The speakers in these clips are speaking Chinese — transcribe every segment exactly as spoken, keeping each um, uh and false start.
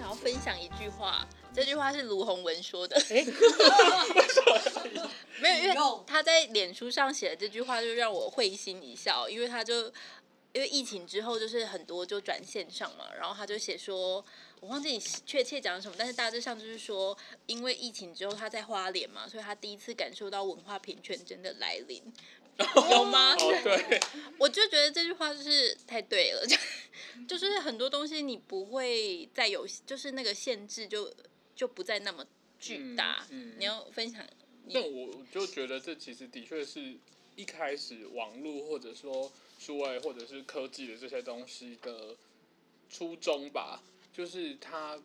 想要分享一句话，这句话是卢洪文说的。欸、没有，因为他在脸书上写的这句话就让我会心一笑，因为他就因为疫情之后就是很多就转线上嘛，然后他就写说，我忘记你确切讲什么，但是大致上就是说，因为疫情之后他在花莲嘛，所以他第一次感受到文化平权真的来临。有吗？哦，对，我就觉得这句话就是太对了，就是很多东西你不会再有，就是那个限制就就不再那么巨大。嗯嗯、你要分享？那我就觉得这其实的确是一开始网络或者说数位或者是科技的这些东西的初衷吧，就是它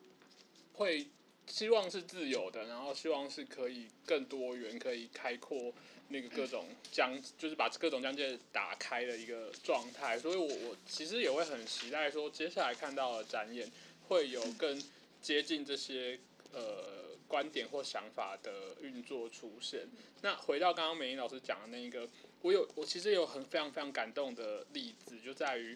会希望是自由的，然后希望是可以更多元，可以开阔。那个各种疆，就是把各种疆界打开的一个状态，所以我我其实也会很期待说，接下来看到的展演会有更接近这些呃观点或想法的运作出现。那回到刚刚美英老师讲的那一个，我有我其实有很非常非常感动的例子，就在于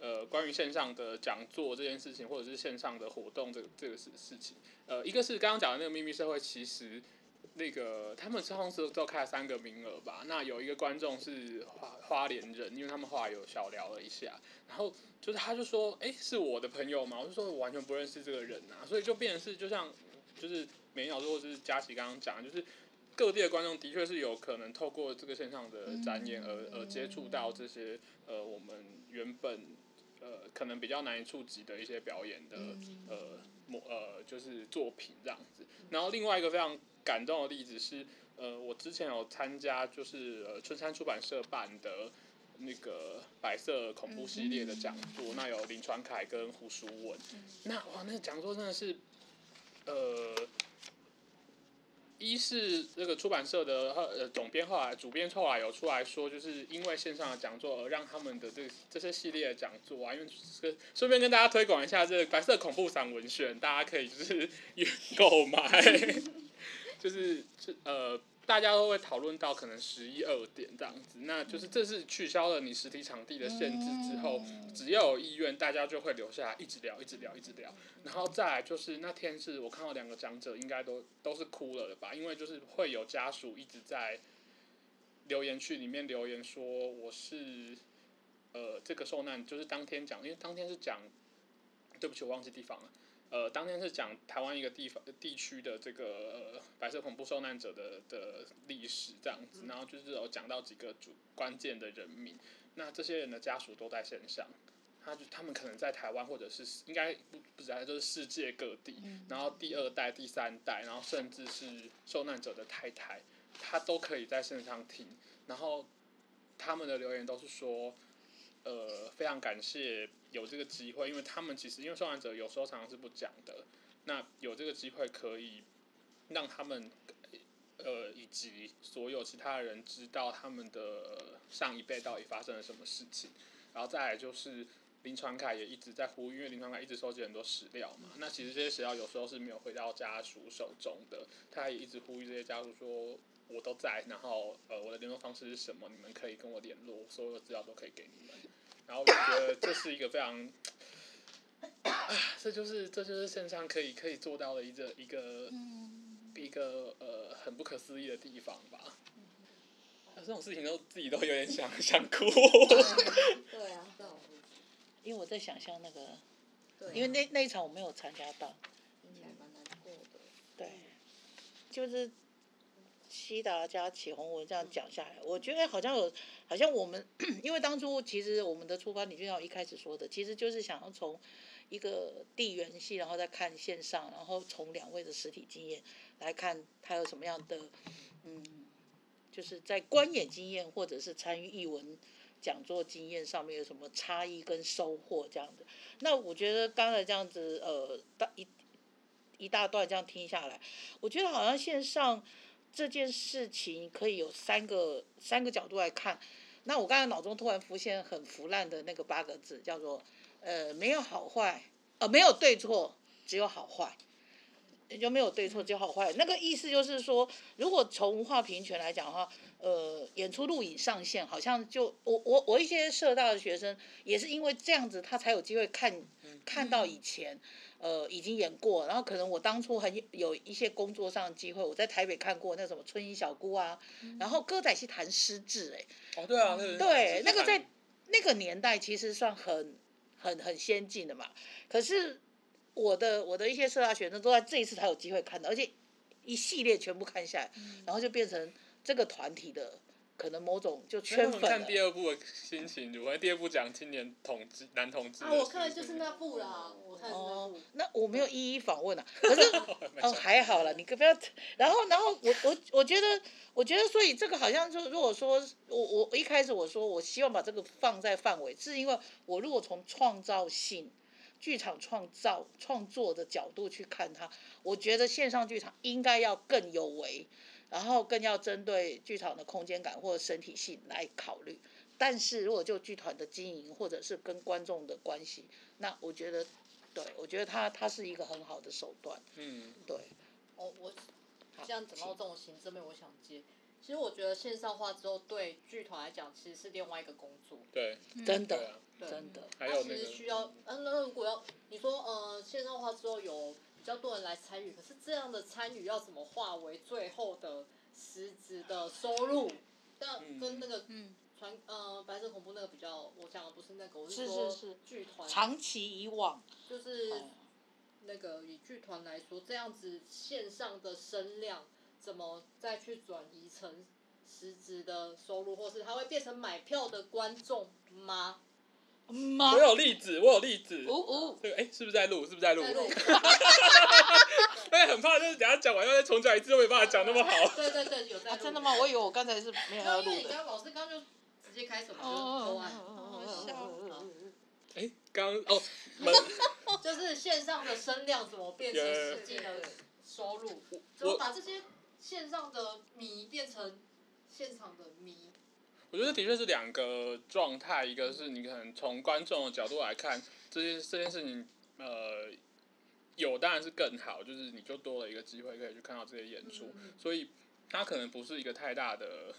呃关于线上的讲座这件事情，或者是线上的活动这个这个事事情，呃，一个是刚刚讲的那个秘密社会，其实。那个他们上次都开了三个名额吧，那有一个观众是花花莲人，因为他们后来有小聊了一下，然后就是他就说，哎、欸，是我的朋友嘛，我就说我完全不认识这个人啊，所以就变成是就像就是美英老师或是佳琪刚刚讲，就是各地的观众的确是有可能透过这个线上的展演而而接触到这些呃我们原本呃可能比较难以触及的一些表演的呃呃就是作品这样子，然后另外一个非常感动的例子是，呃，我之前有参加就是呃春山出版社办的那个白色恐怖系列的讲座，那有林传凯跟胡淑文，那哇，那讲座真的是，呃，一是那个出版社的呃总编后来主编后来有出来说，就是因为线上的讲座而让他们的这这些系列的讲座啊，因为这个顺便跟大家推广一下这白色恐怖散文选，大家可以就是购买。就是呃，大家都会讨论到可能十一二点这样子，那就是这是取消了你实体场地的限制之后，只要有意愿，大家就会留下来一直聊，一直聊，一直聊。然后再来就是那天是我看到两个讲者应该都都是哭了的吧，因为就是会有家属一直在留言区里面留言说我是呃这个受难，就是当天讲，因为当天是讲，对不起我忘记地方了。呃，当天是讲台湾一个地方地区的这个、呃、白色恐怖受难者的的历史这样子，然后就是有讲到几个主关键的人名，那这些人的家属都在线上，他就他们可能在台湾或者是应该不不止，就是世界各地，然后第二代、第三代，然后甚至是受难者的太太，他都可以在线上听，然后他们的留言都是说。呃，非常感谢有这个机会，因为他们其实因为受难者有时候常常是不讲的，那有这个机会可以让他们呃以及所有其他人知道他们的上一辈到底发生了什么事情，然后再来就是林传凯也一直在呼吁，因为林传凯一直收集很多史料嘛，那其实这些史料有时候是没有回到家属手中的，他也一直呼吁这些家属说。我都在，然后呃，我的联络方式是什么？你们可以跟我联络，所有的资料都可以给你们。然后我觉得这是一个非常，啊、这就是这就是线上可以可以做到的一个一个一个呃很不可思议的地方吧。啊、这种事情都自己都有点想想哭。对啊，因为我在想象那个，啊、因为那那一场我没有参加到，听起来蛮难过的。对，就是。西达加启宏文这样讲下来，我觉得好像有，好像我们，因为当初其实我们的出发点就像我一开始说的，其实就是想要从一个地缘系，然后再看线上，然后从两位的实体经验来看，他有什么样的，嗯，就是在观演经验或者是参与艺文讲座经验上面有什么差异跟收获这样子。那我觉得刚才这样子，呃，一一大段这样听下来，我觉得好像线上。这件事情可以有三个三个角度来看，那我刚才脑中突然浮现很腐烂的那个八个字，叫做呃没有好坏，呃没有对错，只有好坏，就没有对错只有好坏。那个意思就是说，如果从文化平权来讲的话，呃演出录影上线，好像就我我我一些社大的学生也是因为这样子，他才有机会看看到以前呃已经演过，然后可能我当初很有一些工作上的机会，我在台北看过那什么春樱小姑啊，嗯、然后歌仔戏谈失智哎、欸，哦对啊，对，对那个在那个年代其实算很很很先进的嘛，可是我的我的一些社大学生都在这一次才有机会看到，而且一系列全部看下来，嗯、然后就变成这个团体的可能某种就圈粉了。看第二部的心情如何？第二部讲青年同志、男同志。啊，我看的就是那部啦，我看的是那部。哦，那我没有一一访问啊，可是哦还好啦，你可不要。然后，然后我我我觉得，我觉得，所以这个好像就如果说我我一开始我说我希望把这个放在范围，是因为我如果从创造性。剧场创造创作的角度去看它，我觉得线上剧场应该要更有为，然后更要针对剧场的空间感或者身体性来考虑。但是如果就剧团的经营或者是跟观众的关系，那我觉得，对我觉得它它是一个很好的手段。嗯，对。哦，我这样讲到这种行政面，我想接。其实我觉得线上化之后，对剧团来讲，其实是另外一个工作。对，嗯、真的，对啊、真的。它其实需要，嗯，那如果要你说，呃，线上化之后有比较多人来参与，可是这样的参与要怎么化为最后的实质的收入？那、嗯、跟那个传、嗯、呃白色恐怖那个比较，我讲的不是那个，我是说剧团长期以往就是那个以剧团来说，这样子线上的声量。怎么再去转移成实质的收入，或是它会变成买票的观众吗？我有例子，我有例子。哦哦，这个哎，是不是在录？是不是在录？在录。哎，很怕就是等下讲完要再重讲一次，都没办法讲那么好。对对对，有在录。真的吗？我以为我刚才是没有要录的。因为你刚老师刚就直接开什么就完。哎，刚哦，就是线上的声量怎么变成实际的收入？怎么把这些？线上的迷变成现场的迷，我觉得的确是两个状态，一个是你可能从观众的角度来看，这件这件事情，呃，有当然是更好，就是你就多了一个机会可以去看到这些演出，嗯、所以它可能不是一个太大的，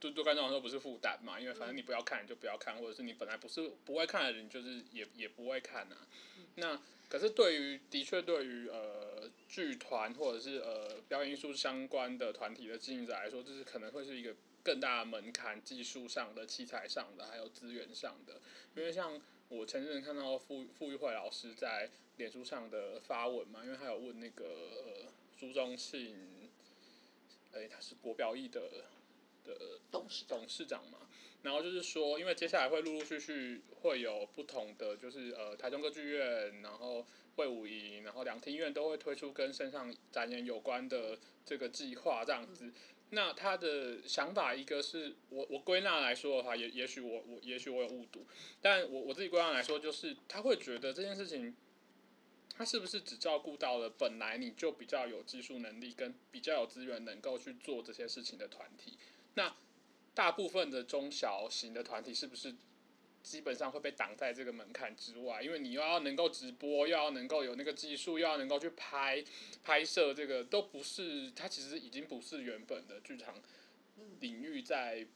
对对观众来说不是负担嘛，因为反正你不要看你就不要看，或者是你本来不是不会看的人，就是也也不会看啊，嗯、那。可是对于的确对于呃剧团或者是呃表演艺术相关的团体的经营者来说，这是可能会是一个更大的门槛，技术上的、器材上的，还有资源上的。因为像我前阵子看到傅傅育慧老师在脸书上的发文嘛，因为他有问那个、呃、朱宗庆，哎、欸，他是国表艺的的董事董事长嘛。然后就是说，因为接下来会陆陆续续会有不同的，就是呃台中歌剧院，然后卫武营，然后两厅院都会推出跟身上展演有关的这个计划这样子。那他的想法，一个是我我归纳来说的话，也也许我我也许我有误读，但我我自己归纳来说，就是他会觉得这件事情，他是不是只照顾到了本来你就比较有技术能力跟比较有资源能够去做这些事情的团体？那大部分的中小型的团体是不是基本上会被挡在这个门槛之外？因为你又要能够直播，又要能够有那个技术，又要能够去拍拍摄，这个都不是，它其实已经不是原本的剧场领域在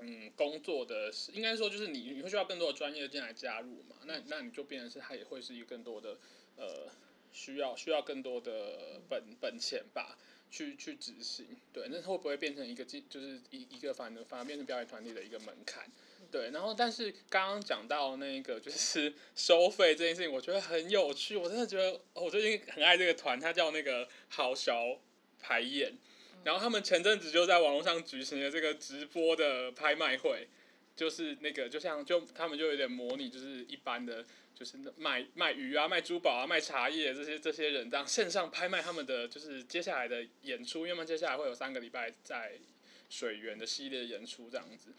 嗯工作的，应该说就是你你会需要更多的专业进来加入嘛？那那你就变成是它也会是一个更多的呃需要需要更多的本本钱吧。去去执行，对，那会不会变成一个就是一一个反而反而变成表演团体的一个门槛，对。然后，但是刚刚讲到那个就是收费这件事情，我觉得很有趣，我真的觉得，哦、我最近很爱这个团，它叫那个好小排演，然后他们前阵子就在网络上举行了这个直播的拍卖会，就是那个就像就他们就有点模拟就是一般的。就是卖卖鱼啊，卖珠宝啊，卖茶叶这些这些人，这样线上拍卖他们的就是接下来的演出，因为接下来会有三个礼拜在水源的系列演出这样子。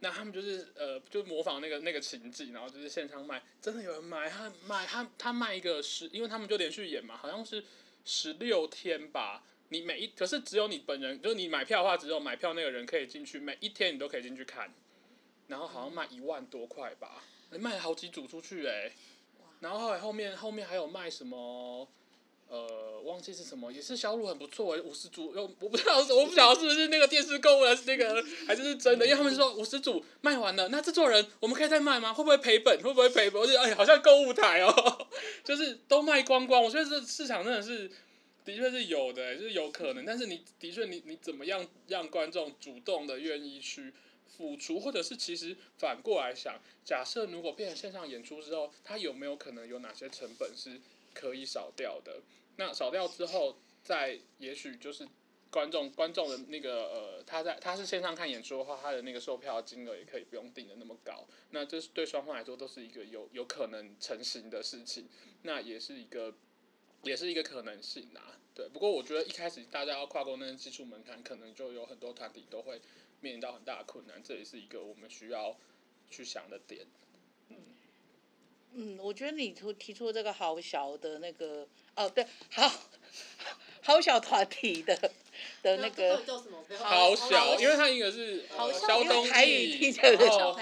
那他们就是呃，就模仿那个那个情景，然后就是线上卖，真的有人买，他卖他他卖一个十，因为他们就连续演嘛，好像是十六天吧。你每一可是只有你本人，就是你买票的话，只有买票那个人可以进去，每一天你都可以进去看，然后好像卖一万多块吧。卖了好几组出去哎、欸，然后后来后面后面还有卖什么呃，忘记是什么，也是销路很不错，五十组，我不知道，我不晓得是不是那个电视购物的那个，还是是真的，因为他们说五十组卖完了，那制作人我们可以再卖吗？会不会赔本？会不会赔本？我就哎，好像购物台哦，就是都卖光光。我觉得这市场真的是，的确是有的、欸，就是有可能，但是你的确你你怎么样让观众主动的愿意去付出，或者是其实反过来想，假设如果变成线上演出之后，它有没有可能有哪些成本是可以少掉的？那少掉之后，再也许就是观众观众的那个呃，他在他是线上看演出的话，他的那个售票金额也可以不用定的那么高。那这是对双方来说都是一个有有可能成型的事情，那也是一个也是一个可能性啊。对，不过我觉得一开始大家要跨过那些技术门槛，可能就有很多团体都会面临到很大的困难，这也是一个我们需要去想的点。嗯。嗯，我觉得你提出这个好小的那个，哦对，好，好小团体的的那个，好小，因为他一个是肖东义，然后，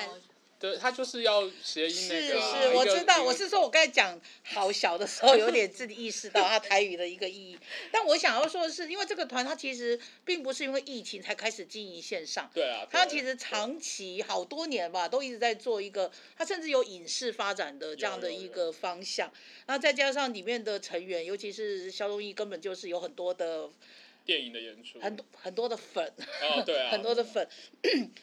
对，他就是要谐音那个、啊。是是，我知道，我是说我刚才讲好小的时候，有点自己意识到他台语的一个意义。但我想要说的是，因为这个团它其实并不是因为疫情才开始经营线上，对啊，它其实长期好多年吧，都一直在做一个，它甚至有影视发展的这样的一个方向。然后再加上里面的成员，尤其是肖东义，根本就是有很多的。电影的演出，很多很多的粉，哦对啊，很多的粉，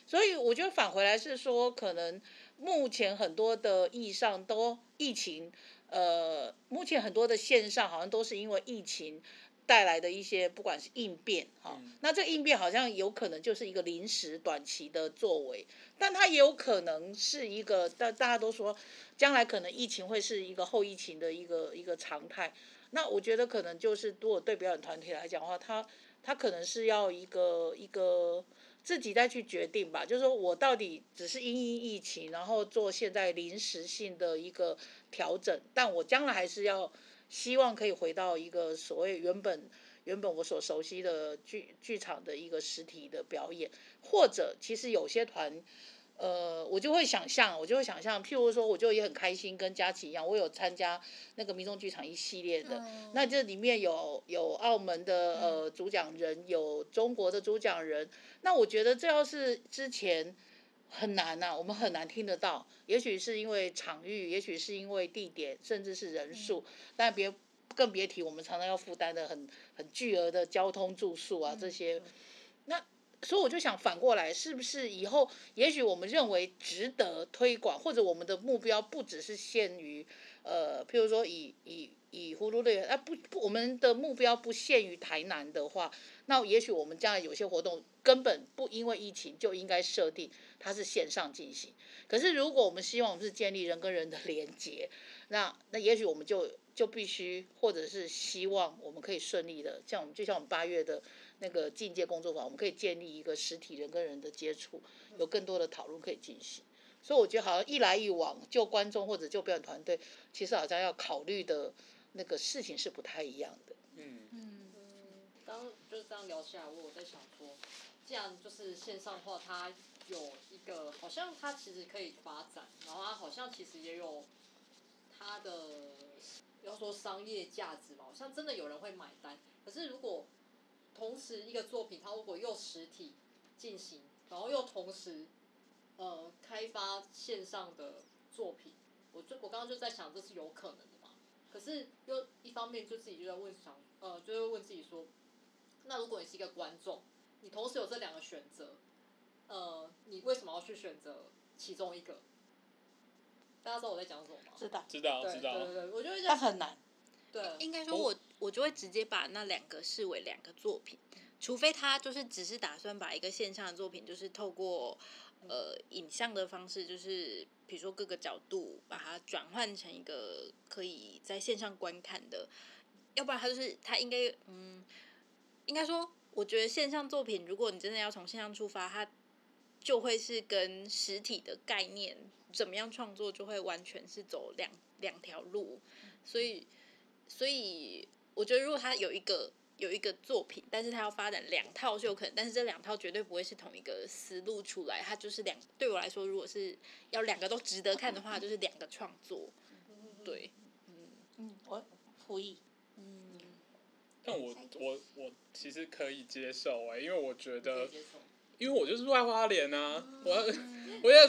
所以我觉得返回来是说，可能目前很多的意上都疫情，呃，目前很多的线上好像都是因为疫情带来的一些不管是应变哈、嗯，那这应变好像有可能就是一个临时短期的作为，但它也有可能是一个，大大家都说将来可能疫情会是一个后疫情的一个一个常态。那我觉得可能就是，如果对表演团体来讲的话，他他可能是要一个一个自己再去决定吧。就是说我到底只是因应疫情，然后做现在临时性的一个调整，但我将来还是要希望可以回到一个所谓原本原本我所熟悉的剧剧场的一个实体的表演，或者其实有些团。呃，我就会想象，我就会想象，譬如说，我就也很开心，跟佳琪一样，我有参加那个民众剧场一系列的，嗯、那这里面有有澳门的呃主讲人，有中国的主讲人，那我觉得这要是之前很难呐、啊，我们很难听得到，也许是因为场域，也许是因为地点，甚至是人数，嗯、但别更别提我们常常要负担的很很巨额的交通住宿啊这些，嗯、那。所以我就想反过来，是不是以后也许我们认为值得推广，或者我们的目标不只是限于，呃，譬如说以以以葫芦类，啊不不，我们的目标不限于台南的话，那也许我们将来有些活动根本不因为疫情就应该设定它是线上进行。可是如果我们希望我们是建立人跟人的连结，那那也许我们就就必须，或者是希望我们可以顺利的，像我们就像我们八月的。那个进阶工作坊，我们可以建立一个实体人跟人的接触，有更多的讨论可以进行。所以我觉得好像一来一往，就观众或者就表演团队，其实好像要考虑的那个事情是不太一样的。嗯嗯嗯，刚就是这样聊下来，我有在想说，既然就是线上化，它有一个好像它其实可以发展，然后它好像其实也有它的要说商业价值吧，好像真的有人会买单。可是如果同时，一个作品它如果又实体进行，然后又同时，呃，开发线上的作品，我就我刚刚就在想，这是有可能的嘛？可是又一方面就自己就在问想，呃，就会问自己说，那如果你是一个观众，你同时有这两个选择，呃，你为什么要去选择其中一个？大家知道我在讲什么吗？知道，知道，知道。对对对，我就会讲。但很难。对，应该说我我就会直接把那两个视为两个作品，除非他就是只是打算把一个线上的作品，就是透过呃影像的方式，就是比如说各个角度把它转换成一个可以在线上观看的，要不然他就是他应该嗯，应该说我觉得线上作品，如果你真的要从线上出发，它就会是跟实体的概念怎么样创作，就会完全是走两两条路，所以。所以我觉得，如果他有一个有一个作品，但是他要发展两套是有可能，但是这两套绝对不会是同一个思路出来。他就是两，对我来说，如果是要两个都值得看的话，就是两个创作。对，嗯嗯，我同意。嗯，但我我我其实可以接受哎、欸，因为我觉得，因为我就是外花脸啊，嗯、我我要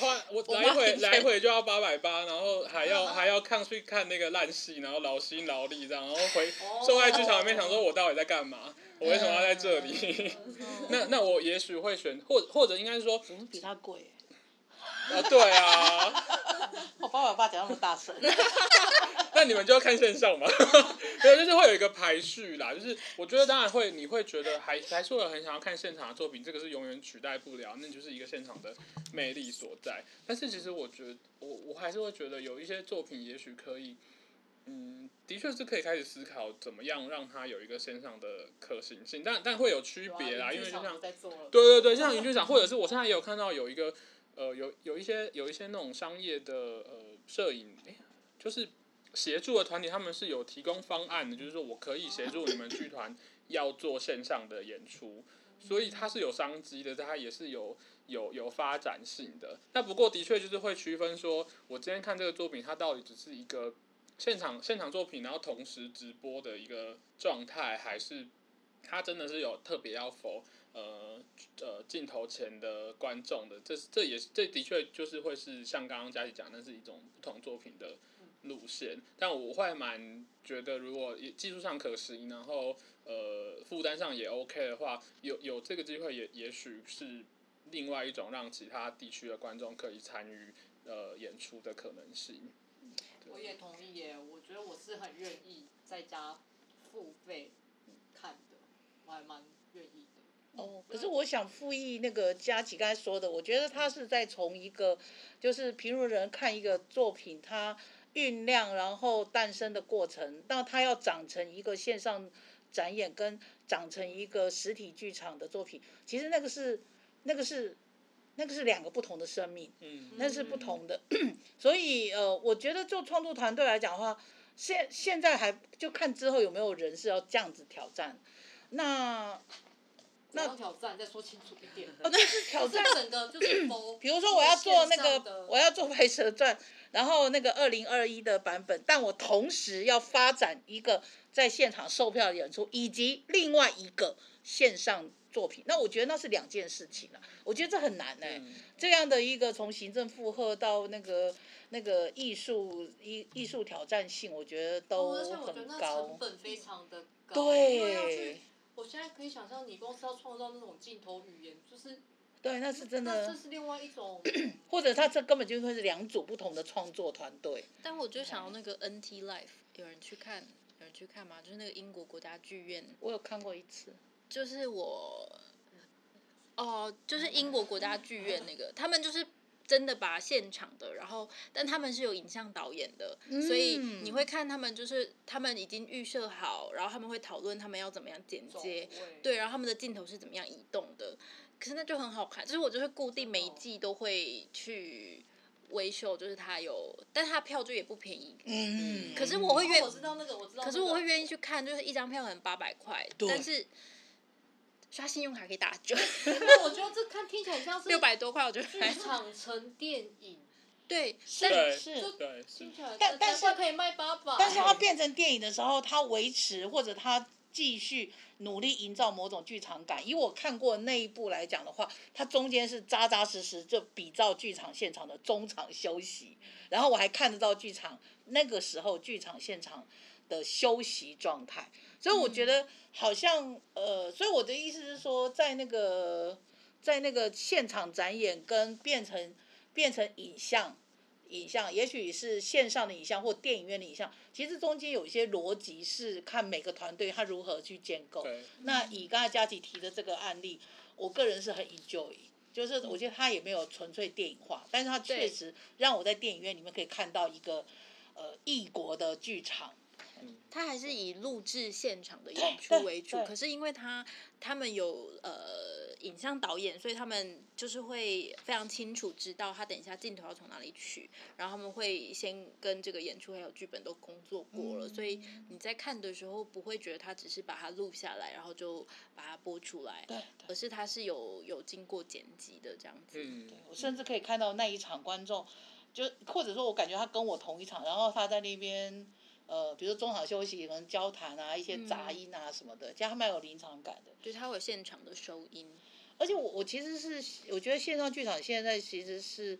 花我来回来回就要八百八，然后还要、啊、还要看去看那个烂戏，然后劳心劳力这样，然后回坐在剧场里面想说，我到底在干嘛？我为什么要在这里？嗯、那那我也许会选，或或者应该说，我们比他贵、欸。啊，对啊。我爸爸爸讲那么大声。那你们就要看现象嘛，没有，就是会有一个排序啦。就是我觉得当然会，你会觉得还还是会很想要看现场的作品，这个是永远取代不了，那就是一个现场的魅力所在。但是其实我觉得，我我还是会觉得有一些作品也许可以，嗯，的确是可以开始思考怎么样让它有一个线上的可行性，但但会有区别啦，因为就像对对对，像云剧场，或者是我现在也有看到有一个。呃，有有一些有一些那种商业的呃摄影，哎，就是协助的团体，他们是有提供方案的，就是说我可以协助你们剧团要做线上的演出，所以它是有商机的，它也是有有有发展性的。那不过的确就是会区分说，我今天看这个作品，它到底只是一个现场现场作品，然后同时直播的一个状态，还是它真的是有特别要否。呃呃，镜头前的观众的，这这也这的确就是会是像刚刚佳琪讲，那是一种不同作品的路线。但我会蛮觉得，如果技术上可行，然后呃负担上也 OK 的话，有有这个机会也也许是另外一种让其他地区的观众可以参与呃演出的可能性。我也同意耶，我觉得我是很愿意在家付费看的，我还蛮愿意的。哦，可是我想复议那个佳琪刚才说的，我觉得他是在从一个就是评论人看一个作品，它酝酿然后诞生的过程，那它要长成一个线上展演跟长成一个实体剧场的作品，其实那个是那个是那个是两个不同的生命，嗯，那是不同的，所以呃，我觉得做创作团队来讲的话，现现在还就看之后有没有人是要这样子挑战，那。那挑战再说清楚一点。哦，那是挑战整个就是播。比如说我要做那个，我要做《白蛇传》，然后那个二零二一的版本，但我同时要发展一个在现场售票的演出，以及另外一个线上作品。那我觉得那是两件事情了，我觉得这很难哎、欸嗯。这样的一个从行政负荷到那个那个艺术艺艺术挑战性，我觉得都很高。哦、成本非常的高。对。我现在可以想象，你公司要创造那种镜头语言，就是对，那是真的。这是另外一种，或者他这根本就会是两组不同的创作团队。但我就想到那个 N T Live， 有人去看，有人去看吗？就是那个英国国家剧院，我有看过一次。就是我，哦，就是英国国家剧院那个，他们就是。真的把现场的，然后但他们是有影像导演的、嗯，所以你会看他们就是他们已经预设好，然后他们会讨论他们要怎么样剪接，对，然后他们的镜头是怎么样移动的，可是那就很好看。就是我就是固定每一季都会去维修，就是他有，但他票就也不便宜，嗯，可是我会愿意、哦，我知道那个，我知道、那个，可是我会愿意去看，就是一张票可能八百块，但是。刷信用卡可以打折，我觉得这看听起来像是六百多块，我觉得剧场成电影，对，是是，对，听起来但但是可以卖八百，但是它变成电影的时候，它维持或者它继续努力营造某种剧场感。以我看过那一部来讲的话，它中间是扎扎实实就比照剧场现场的中场休息，然后我还看得到剧场那个时候剧场现场的休息状态。所以我觉得好像呃，所以我的意思是说，在那个在那个现场展演跟变成变成影像影像，也许是线上的影像或电影院的影像，其实中间有一些逻辑是看每个团队他如何去建构。那以刚才佳琪提的这个案例，我个人是很 enjoy， 就是我觉得他也没有纯粹电影化，但是他确实让我在电影院里面可以看到一个呃异国的剧场。他还是以录制现场的演出为主，可是因为他他们有呃影像导演，所以他们就是会非常清楚知道他等一下镜头要从哪里取，然后他们会先跟这个演出还有剧本都工作过了，嗯、所以你在看的时候不会觉得他只是把它录下来，然后就把它播出来，而是他是有有经过剪辑的这样子。嗯，对，我甚至可以看到那一场观众，就或者说我感觉他跟我同一场，然后他在那边。呃，比如说中场休息可能交谈啊，一些杂音啊什么的，这样蛮有临场感的。就是它有现场的收音。而且我我其实是我觉得线上剧场现在其实是，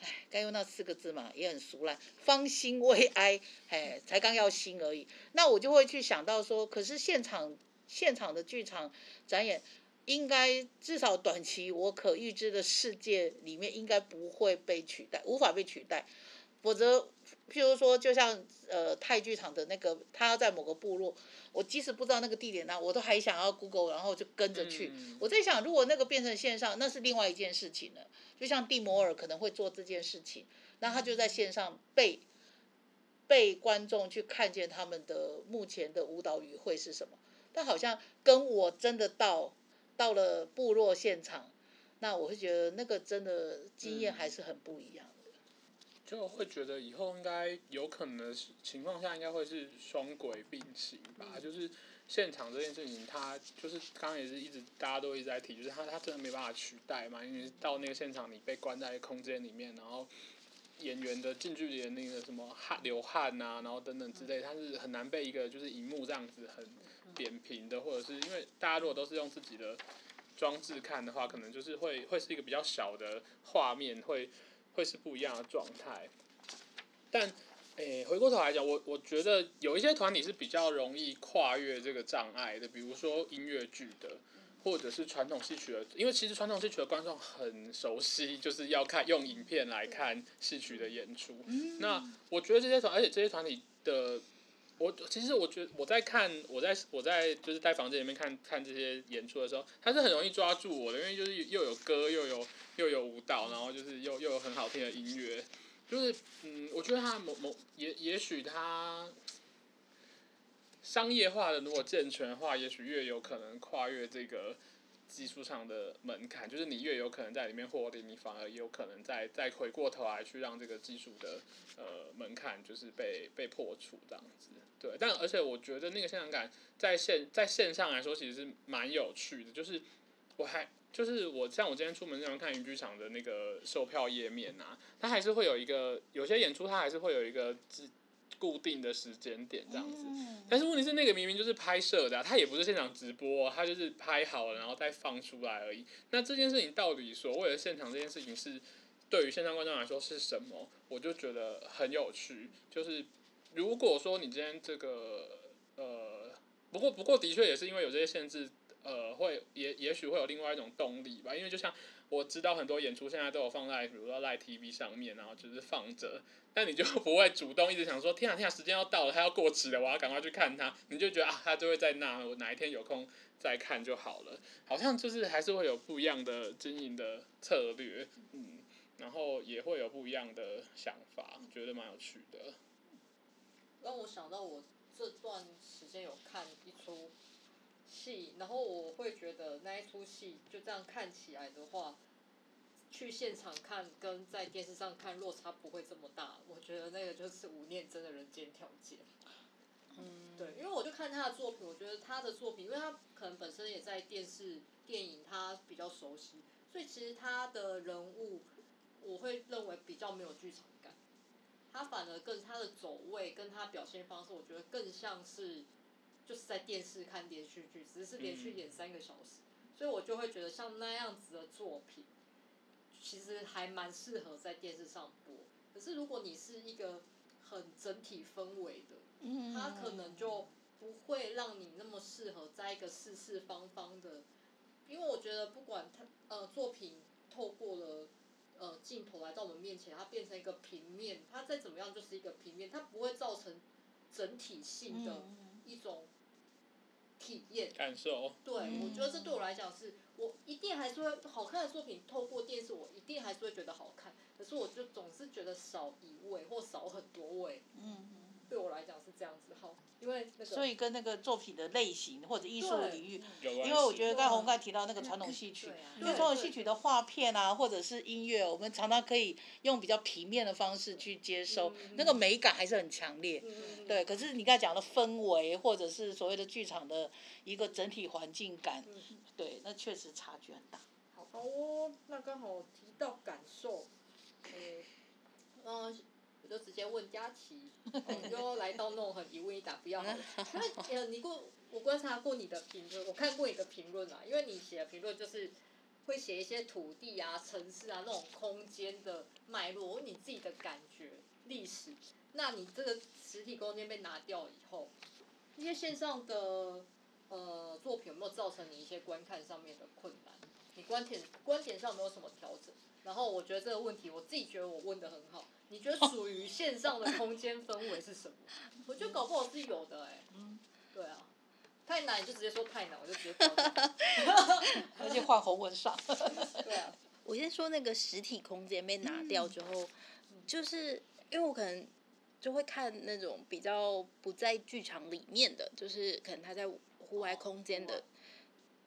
哎，该用那四个字嘛，也很俗烂，方兴未艾，哎，才刚要兴而已。那我就会去想到说，可是现场现场的剧场展演。应该至少短期我可预知的世界里面应该不会被取代，无法被取代，否则譬如说就像呃泰剧场的那个，他要在某个部落，我即使不知道那个地点呢、啊，我都还想要 Google， 然后就跟着去。嗯、我在想，如果那个变成线上，那是另外一件事情了。就像蒂摩尔可能会做这件事情，那他就在线上被被观众去看见他们的目前的舞蹈语汇是什么，但好像跟我真的到。到了部落现场，那我会觉得那个真的经验还是很不一样的。嗯、就会觉得以后应该有可能的情况下，应该会是双轨并行吧。嗯、就是现场这件事情，它就是刚刚也是一直大家都一直在提，就是它它真的没办法取代嘛，因为到那个现场你被关在空间里面，然后演员的近距离的那个什么汗流汗啊，然后等等之类，它是很难被一个就是荧幕这样子很。扁平的，或者是因为大家如果都是用自己的装置看的话，可能就是会会是一个比较小的画面，会会是不一样的状态。但诶、欸，回过头来讲，我我觉得有一些团体是比较容易跨越这个障碍的，比如说音乐剧的，或者是传统戏曲的，因为其实传统戏曲的观众很熟悉，就是要看用影片来看戏曲的演出。嗯、那我觉得这些团，而且这些团体的。我其实我觉得我在看我在我在就是在房间里面看看这些演出的时候，它是很容易抓住我的，因为就是又有歌又有又有舞蹈，然后就是又又有很好听的音乐，就是嗯，我觉得它某某也也许它商业化的如果健全的话，也许越有可能跨越这个技术上的门槛，就是你越有可能在里面获利，你反而有可能再再回过头来去让这个技术的呃门槛就是被被破除这样子。对，但而且我觉得那个现场感在线在线上来说其实是蛮有趣的，就是我还就是我像我今天出门这样看云剧场的那个售票页面啊，它还是会有一个有些演出它还是会有一个固定的时间点这样子，但是问题是那个明明就是拍摄的、啊，它也不是现场直播、啊，它就是拍好了然后再放出来而已。那这件事情到底所谓的现场这件事情是对于线上观众来说是什么？我就觉得很有趣，就是。如果说你今天这个呃，不过不过的确也是因为有这些限制，呃，会也也许会有另外一种动力吧。因为就像我知道很多演出现在都有放在比如说 Live T V 上面，然后就是放着，但你就不会主动一直想说天啊天啊，时间要到了，它要过期了，我要赶快去看它。你就觉得啊，它就会在那，我哪一天有空再看就好了。好像就是还是会有不一样的经营的策略，嗯，然后也会有不一样的想法，觉得蛮有趣的。让我想到我这段时间有看一出戏，然后我会觉得那一出戏就这样看起来的话，去现场看跟在电视上看落差不会这么大。我觉得那个就是吴念真的人间条件。嗯，对，因为我就看他的作品，我觉得他的作品，因为他可能本身也在电视、电影，他比较熟悉，所以其实他的人物，我会认为比较没有剧场感。他反而更他的走位跟他表现方式，我觉得更像是就是在电视看连续剧，只是连续演三个小时，所以我就会觉得像那样子的作品，其实还蛮适合在电视上播。可是如果你是一个很整体氛围的，他可能就不会让你那么适合在一个四四方方的，因为我觉得不管他呃作品透过了。呃，镜头来到我们面前，它变成一个平面，它再怎么样就是一个平面，它不会造成整体性的一种体验感受。对，我觉得这对我来讲是，我一定还是会好看的作品，透过电视我一定还是会觉得好看，可是我就总是觉得少一位或少很多位。嗯，对我来讲是这样子，好，因为那个所以跟那个作品的类型或者艺术领域，因为我觉得刚才洪盖提到那个传统戏曲，因为传统戏曲的画片啊，或者是音乐，我们常常可以用比较平面的方式去接收，那个美感还是很强烈。对，可是你刚才讲的氛围，或者是所谓的剧场的一个整体环境感，对，那确实差距很大。好哦，那刚好提到感受，嗯、呃。我就直接问佳琪，我就来到那种很一问一答不要好了。因为你过我观察过你的评论，我看过你的评论啊，因为你写的评论就是会写一些土地啊、城市啊那种空间的脉络，我问你自己的感觉、历史。那你这个实体空间被拿掉以后，一些线上的呃作品有没有造成你一些观看上面的困难？你观点观点上有没有什么调整？然后我觉得这个问题，我自己觉得我问得很好。你觉得属于线上的空间氛围是什么？我觉得搞不好是有的哎、欸。嗯。对啊。太难你就直接说太难，我就直接跳掉。而且换红文上。对啊。我先说那个实体空间被拿掉之后，嗯、就是因为我可能就会看那种比较不在剧场里面的，就是可能他在户外空间的，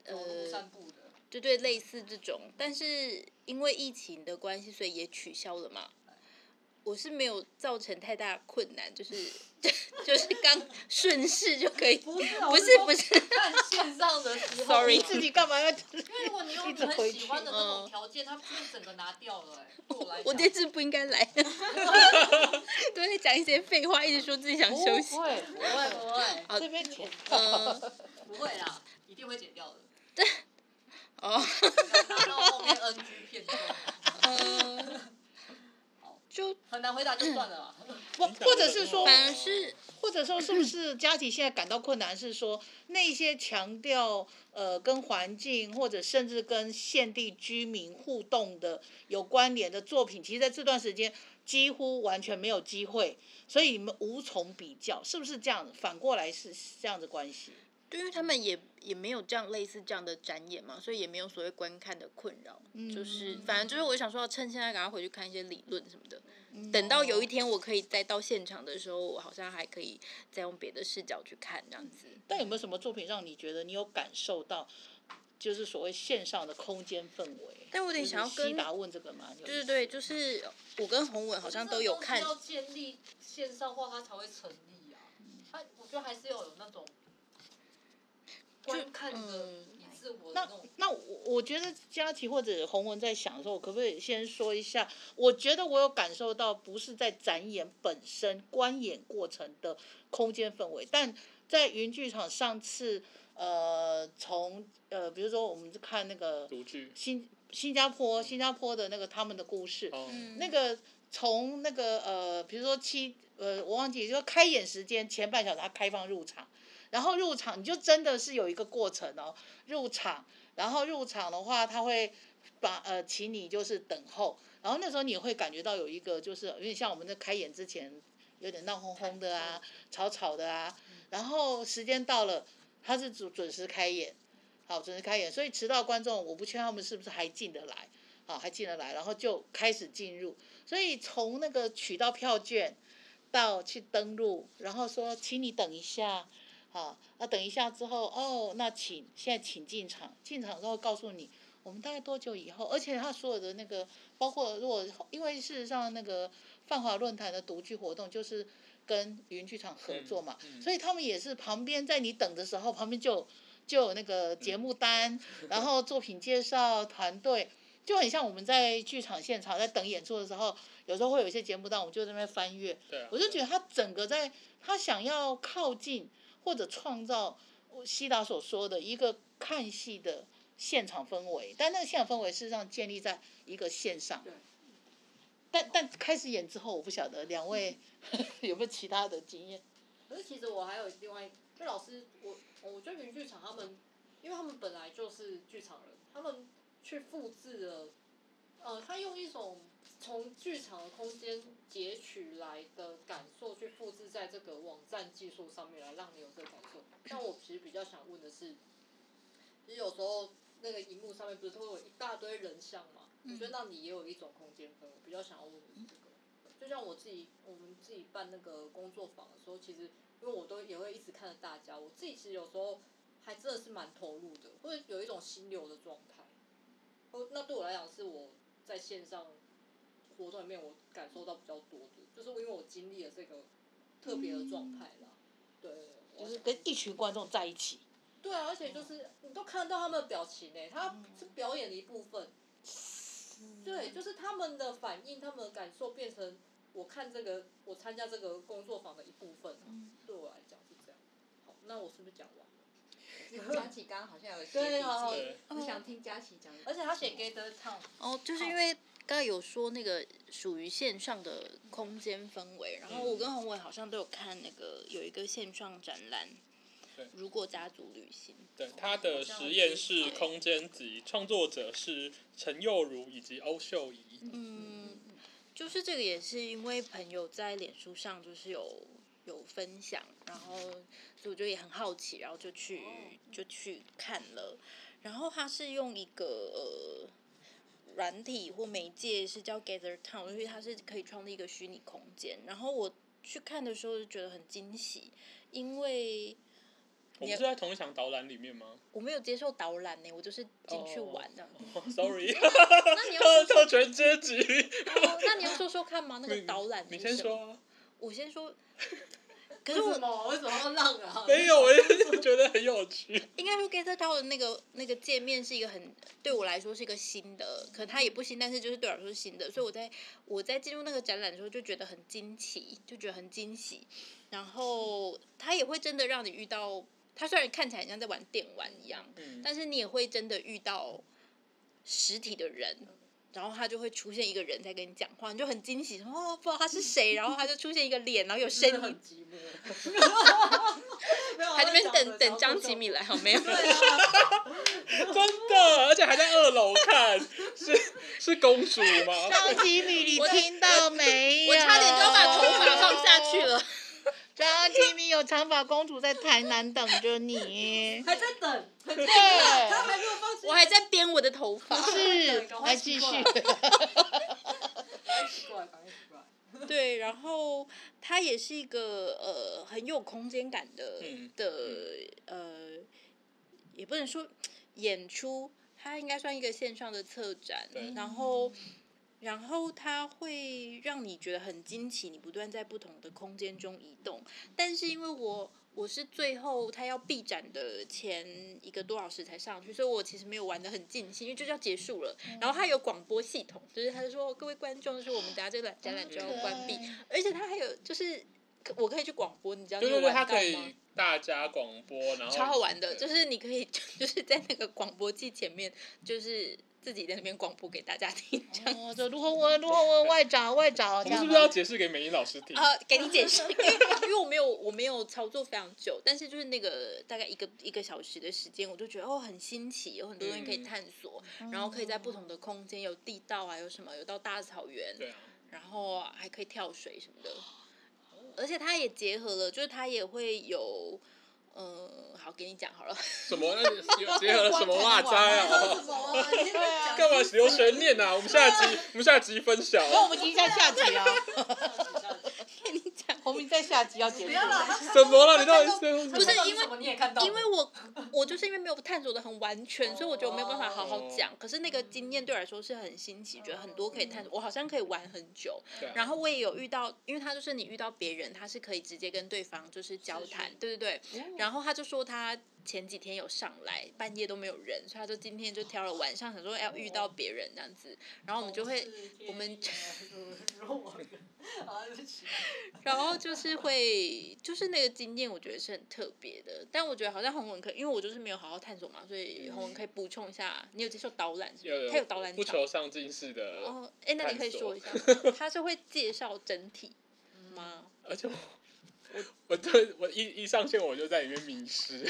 哦、呃，散步的。对对，类似这种，但是因为疫情的关系，所以也取消了嘛。我是没有造成太大困难，就是就是刚顺势就可以，不是不是不是看线上的时候 ，sorry， 自己干嘛要？因为如果你有你很喜欢的那种条件，他不是整个拿掉了、欸，哎，我来。我这次不应该来，都在讲一些废话，一直说自己想休息。不会不会不会，这边剪掉、呃。不会啦，一定会剪掉的。对。哦，拿到后面 N G 片段，嗯，就很难回答，就算了。或或者是说，反而是或者说是不是佳琪现在感到困难是说那些强调呃跟环境或者甚至跟现地居民互动的有关联的作品，其实在这段时间几乎完全没有机会，所以你们无从比较，是不是这样子？反过来是这样的关系。对，因为他们也也没有这样类似这样的展演嘛，所以也没有所谓观看的困扰、嗯，就是反正就是我想说，趁现在赶快回去看一些理论什么的、嗯，等到有一天我可以再到现场的时候，我好像还可以再用别的视角去看这样子。但有没有什么作品让你觉得你有感受到，就是所谓线上的空间氛围？但我有点想要跟西达问这个嘛，对对对，就是我跟洪文好像都有看。要建立线上化，它才会成立啊！它我觉得还是要有那种。就看着你自我的那种、嗯、那, 那我我觉得佳琪或者洪文在想的时候，我可不可以先说一下？我觉得我有感受到，不是在展演本身、观演过程的空间氛围，但在云剧场上次呃，从呃，比如说我们看那个新新加坡新加坡的那个他们的故事，嗯、那个从那个呃，比如说七呃，我忘记，就开演时间前半小时，它开放入场。然后入场，你就真的是有一个过程哦。入场，然后入场的话，他会把呃，请你就是等候。然后那时候你会感觉到有一个，就是有点像我们在开演之前，有点闹哄哄的啊，吵吵的啊。然后时间到了，他是准准时开演，好，准时开演。所以迟到观众，我不确定他们是不是还进得来，好，还进得来，然后就开始进入。所以从那个取到票券，到去登录，然后说，请你等一下。好，那、啊、等一下之后，哦，那请现在请进场，进场之后告诉你，我们大概多久以后？而且他所有的那个，包括如果因为事实上那个泛华论坛的读剧活动就是跟云剧场合作嘛、嗯嗯，所以他们也是旁边在你等的时候，旁边就就有那个节目单，嗯、然后作品介绍、团队，就很像我们在剧场现场在等演出的时候，有时候会有一些节目单，我们就在那边翻阅。对、啊。我就觉得他整个在他想要靠近。或者创造西达所说的一个看戏的现场氛围，但那个现场氛围事实上建立在一个线上。但但开始演之后，我不晓得两位、嗯、有没有其他的经验。可是其实我还有另外，就老师，我我觉得云剧场他们，因为他们本来就是剧场人，他们去复制了，呃，他用一种从剧场的空间截取来的感受，去复制在这个网站技术上面来让你有这个感受。但我其实比较想问的是，其实有时候那个荧幕上面不是都有一大堆人像嘛？我觉得那里也有一种空间氛围。比较想要问的是这个，就像我自己，我们自己办那个工作坊的时候，其实因为我都也会一直看着大家，我自己其实有时候还真的是蛮投入的，会有一种心流的状态。那对我来讲，是我在线上。活动里面我感受到比较多的，就是因为我经历了这个特别的状态啦、嗯，对，就是跟一群观众在一起。对啊，而且就是、嗯、你都看到他们的表情诶、欸，他是表演的一部分、嗯。对，就是他们的反应、他们的感受变成我看这个我参加这个工作坊的一部分、啊嗯、对我来讲是这样。好，那我是不是讲完了？佳琪刚刚好像有写笔记，我想听佳琪讲。而且他写 Gather Town。哦，就是因为刚才有说那个属于线上的空间氛围，然后我跟宏伟好像都有看那个有一个线上展览，对，如果家族旅行。对，他的实验室空间集，创作者是陈佑如以及欧秀仪。嗯，就是这个也是因为朋友在脸书上就是有。有分享，然后所以我就也很好奇，然后就去就去看了。然后它是用一个呃软体或媒介是叫 Gather Town， 因为它是可以创立一个虚拟空间。然后我去看的时候就觉得很惊喜，因为我们是在同一场导览里面吗？我没有接受导览呢，我就是进去玩的。Oh, oh, sorry， 那你要说特权阶级？那你要说说看吗？那个导览是什么？你，你先说。我先说。可是我为什么为什么要浪啊？没有，我就是觉得很有趣。应该说 Gather Town 的那个那个界面是一个很对我来说是一个新的，可能它也不新，但是就是对我来说是新的，所以我在我在进入那个展览的时候就觉得很惊奇，就觉得很惊喜。然后它也会真的让你遇到，它虽然看起来像在玩电玩一样，嗯、但是你也会真的遇到实体的人。然后他就会出现一个人在跟你讲话，你就很惊喜，哦，不知道他是谁，然后他就出现一个脸，然后有声音，很寂寞，还在那边等等张吉米来，好没有？对啊，真的，而且还在二楼看，是是公主吗？张吉米，你听到没有？我差点就要把头发放下去了。张吉米有长发公主在台南等着你，还在等，很累，他还没有放弃，我还在编我的头发，是，来继续，对，然后它也是一个呃很有空间感的、嗯、的呃，也不能说演出，它应该算一个线上的策展，然后。然后它会让你觉得很惊奇，你不断在不同的空间中移动。但是因为我我是最后它要闭展的前一个多小时才上去，所以我其实没有玩得很尽兴，因为就是要结束了。然后它有广播系统，就是它就说各位观众，就是我们等下这个展览就要关闭，而且它还有就是我可以去广播，你知道那个玩到吗？大家广播，然后超好玩的，就是你可以就是在那个广播器前面就是。自己在那边广播给大家听，这样。哦，就卢宏文，卢宏文外长，外长。你是不是要解释给美英老师听？呃，给你解释，因为因为我没有我没有操作非常久，但是就是那个大概一个一个小时的时间，我就觉得哦很新奇，有很多东西可以探索，嗯、然后可以在不同的空间，有地道啊，有什么，有到大草原，对啊，然后还可以跳水什么的，而且它也结合了，就是它也会有。嗯，好，给你讲好了。什么？那结合了什么哇哉啊？干嘛留悬念啊？我们下集，我们下集分享。那我们听一下下集啊。给你讲，我们在下集要结束。怎么了？你到底是？不是因为因为我我就是因为没有探索的很完全，所以我觉得我没有办法好好讲。可是那个经验对我来说是很新奇，觉得很多可以探索，我好像可以玩很久。然后我也有遇到，因为他就是你遇到别人，他是可以直接跟对方就是交谈，对不对？然后他就说他前几天有上来，半夜都没有人，所以他就今天就挑了晚上，想说要遇到别人这样子。然后我们就会，我们，然后就是会，就是那个经验，我觉得是很特别的。但我觉得好像宏文可以，因为我就是没有好好探索嘛，所以宏文可以补充一下。你有接受导览？有，他有导览。不求上进式的。哦，哎，那你可以说一下，他是会介绍整体吗？而且。我我对我一一上线我就在里面迷失，